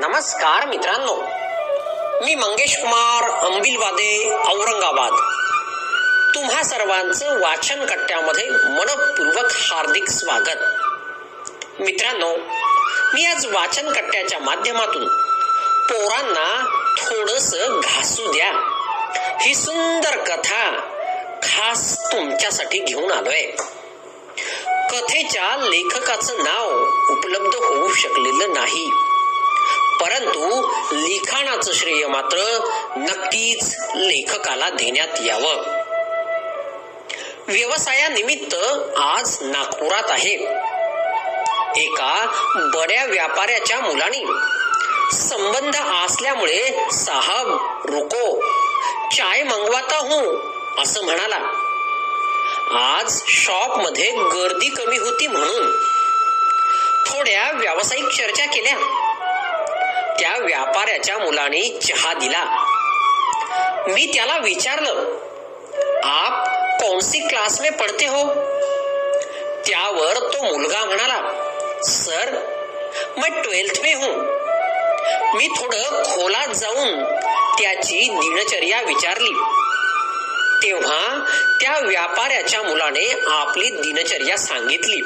नमस्कार मित्रांनो, मी मंगेश कुमार अंबिलवादे, औरंगाबाद. तुम्हा सर्वांचं वाचन कट्ट्यामध्ये मनपूर्वक हार्दिक स्वागत. मित्रांनो, मी आज वाचन कट्ट्याच्या माध्यमातून पोरांना थोडंसं घासू द्या ही सुंदर कथा खास तुमच्यासाठी घेऊन आलोय. कथेच्या लेखकाचं नाव उपलब्ध होऊ शकलेलं नाही, परंतु लिखाणाचं श्रेय मात्र नक्कीच लेखकाला देण्यात यावं. व्यवसायानिमित्त आज नागपुरात आहे. एका बड्या व्यापाऱ्याच्या मुलाने संबंध असल्यामुळे साहब रुको, चाय मंगवाता हूं असं म्हणाला. आज शॉप मध्ये गर्दी कमी होती म्हणून थोड्या व्यावसायिक चर्चा केल्या. त्या व्यापाऱ्याच्या मुलाने चहा दिला. मी त्याला विचारलं, आप कौन सी क्लास में पढ़ते हो? त्यावर तो मुलगा म्हणाला, सर मैं 12th में हूं. मी थोडं खोलात जाऊन त्याची दिनचर्या विचारली तेव्हा त्या व्यापाऱ्याच्या मुलाने आपली दिनचर्या सांगितली.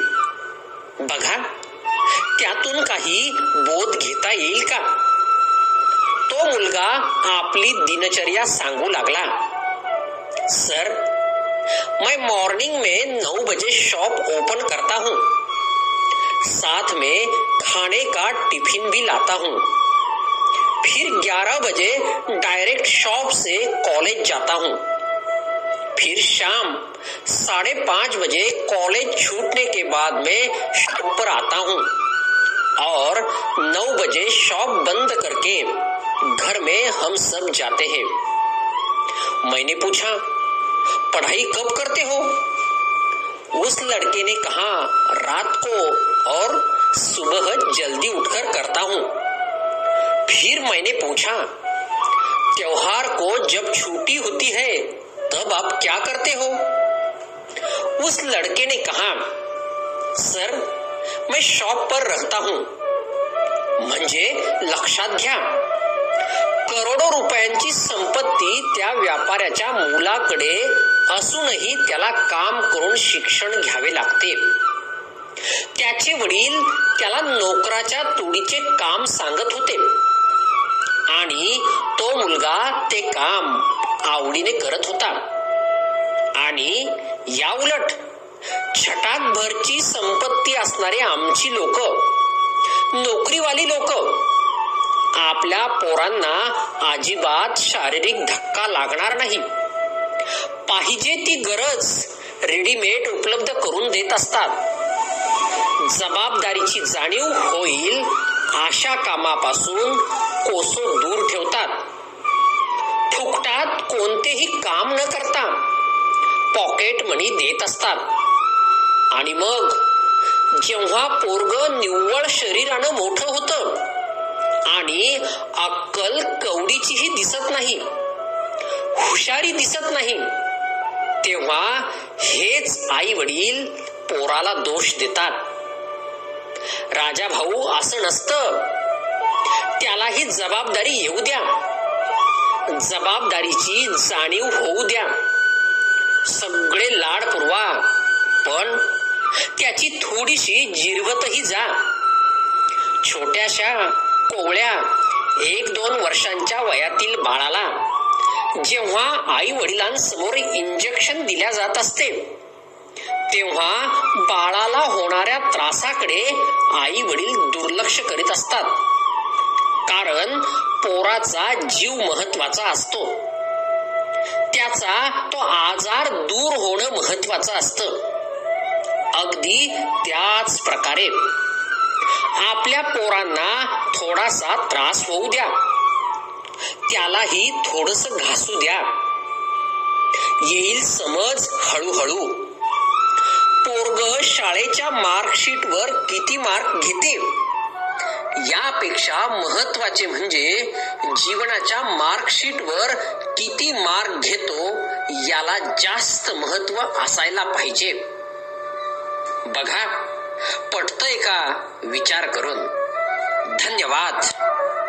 बघा, त्यातून काही बोध घेता येईल का? तो मुलगा आपली दिनचर्या सांगू लागला. सर मैं मॉर्निंग में 9 बजे शॉप ओपन करता हूँ, साथ में खाने का टिफिन भी लाता हूँ. फिर 11 बजे डायरेक्ट शॉप से कॉलेज जाता हूँ. फिर शाम 5:30 बजे कॉलेज छूटने के बाद में शॉप पर आता हूँ और 9 बजे शॉप बंद करके घर में हम सब जाते हैं. मैंने पूछा, पढ़ाई कब करते हो? उस लड़के ने कहा, रात को और सुबह जल्दी उठकर करता हूँ. फिर मैंने पूछा, त्योहार को जब छुट्टी होती है तब आप क्या करते हो? उस लड़के ने कहा, सर मैं शॉप पर रहता हूँ. म्हणजे लक्षात घ्या, करोडो रुपयांची संपत्ती त्या व्यापाऱ्याच्या मुलाकडे असूनही त्याला काम करून शिक्षण घ्यावे लागते. त्याचे वडील त्याला नोकराच्या तुडीचे काम सांगत होते आणि तो मुलगा ते काम आवडीने करत होता. आणि या उलट छटाकभरची संपत्ती असणारे आमची लोक, नोकरीवाली लोक, आपल्या पोरांना अजिबात शारीरिक धक्का लागणार नाही, पाहिजे ती गरज रेडीमेड उपलब्ध करून देत असतात. जबाबदारीची जाणीव होईल अशा कामापासून कोसो दूर ठेवतात. फुकटात कोणतेही काम न करता पॉकेट मनी देत असतात. आणि मग जेव्हा पोरग निव्वळ शरीरानं मोठं होतं आणि अक्कल कवडीचीही दिसत नाही, हुशारी दिसत नाही, तेव्हा हेच आई वडील पोराला दोष देतात. राजा भाऊ, असं नसतं. त्यालाही जबाबदारी येऊ द्या, जबाबदारीची जाणीव होऊ द्या, सगळे लाड पुरवा, पण त्याची थोडीशी जिरवतही जा. छोट्याशा कोवळ्या 1-2 वर्षांच्या वयातील बाळाला जेव्हा आई वडिलांसमोर इंजेक्शन दिल्या जात असते तेव्हा बाळाला होणाऱ्या त्रासाकडे आई वडील दुर्लक्ष करीत असतात, कारण पोराचा जीव महत्वाचा असतो. त्याचा तो आजार दूर होणं महत्वाचं असतं. अगदी त्याच प्रकारे आपल्या पोरांना थोडासा त्रास होऊ द्या, त्यालाही थोडंसं घासू द्या. येईल समज हळूहळू. पोरग शाळेच्या मार्कशीट वर किती मार्क घेते यापेक्षा महत्वाचे म्हणजे जीवनाच्या मार्कशीट वर किती मार्क घेतो याला जास्त महत्व असायला पाहिजे. बघा, पटतंय का विचार करून. धन्यवाद.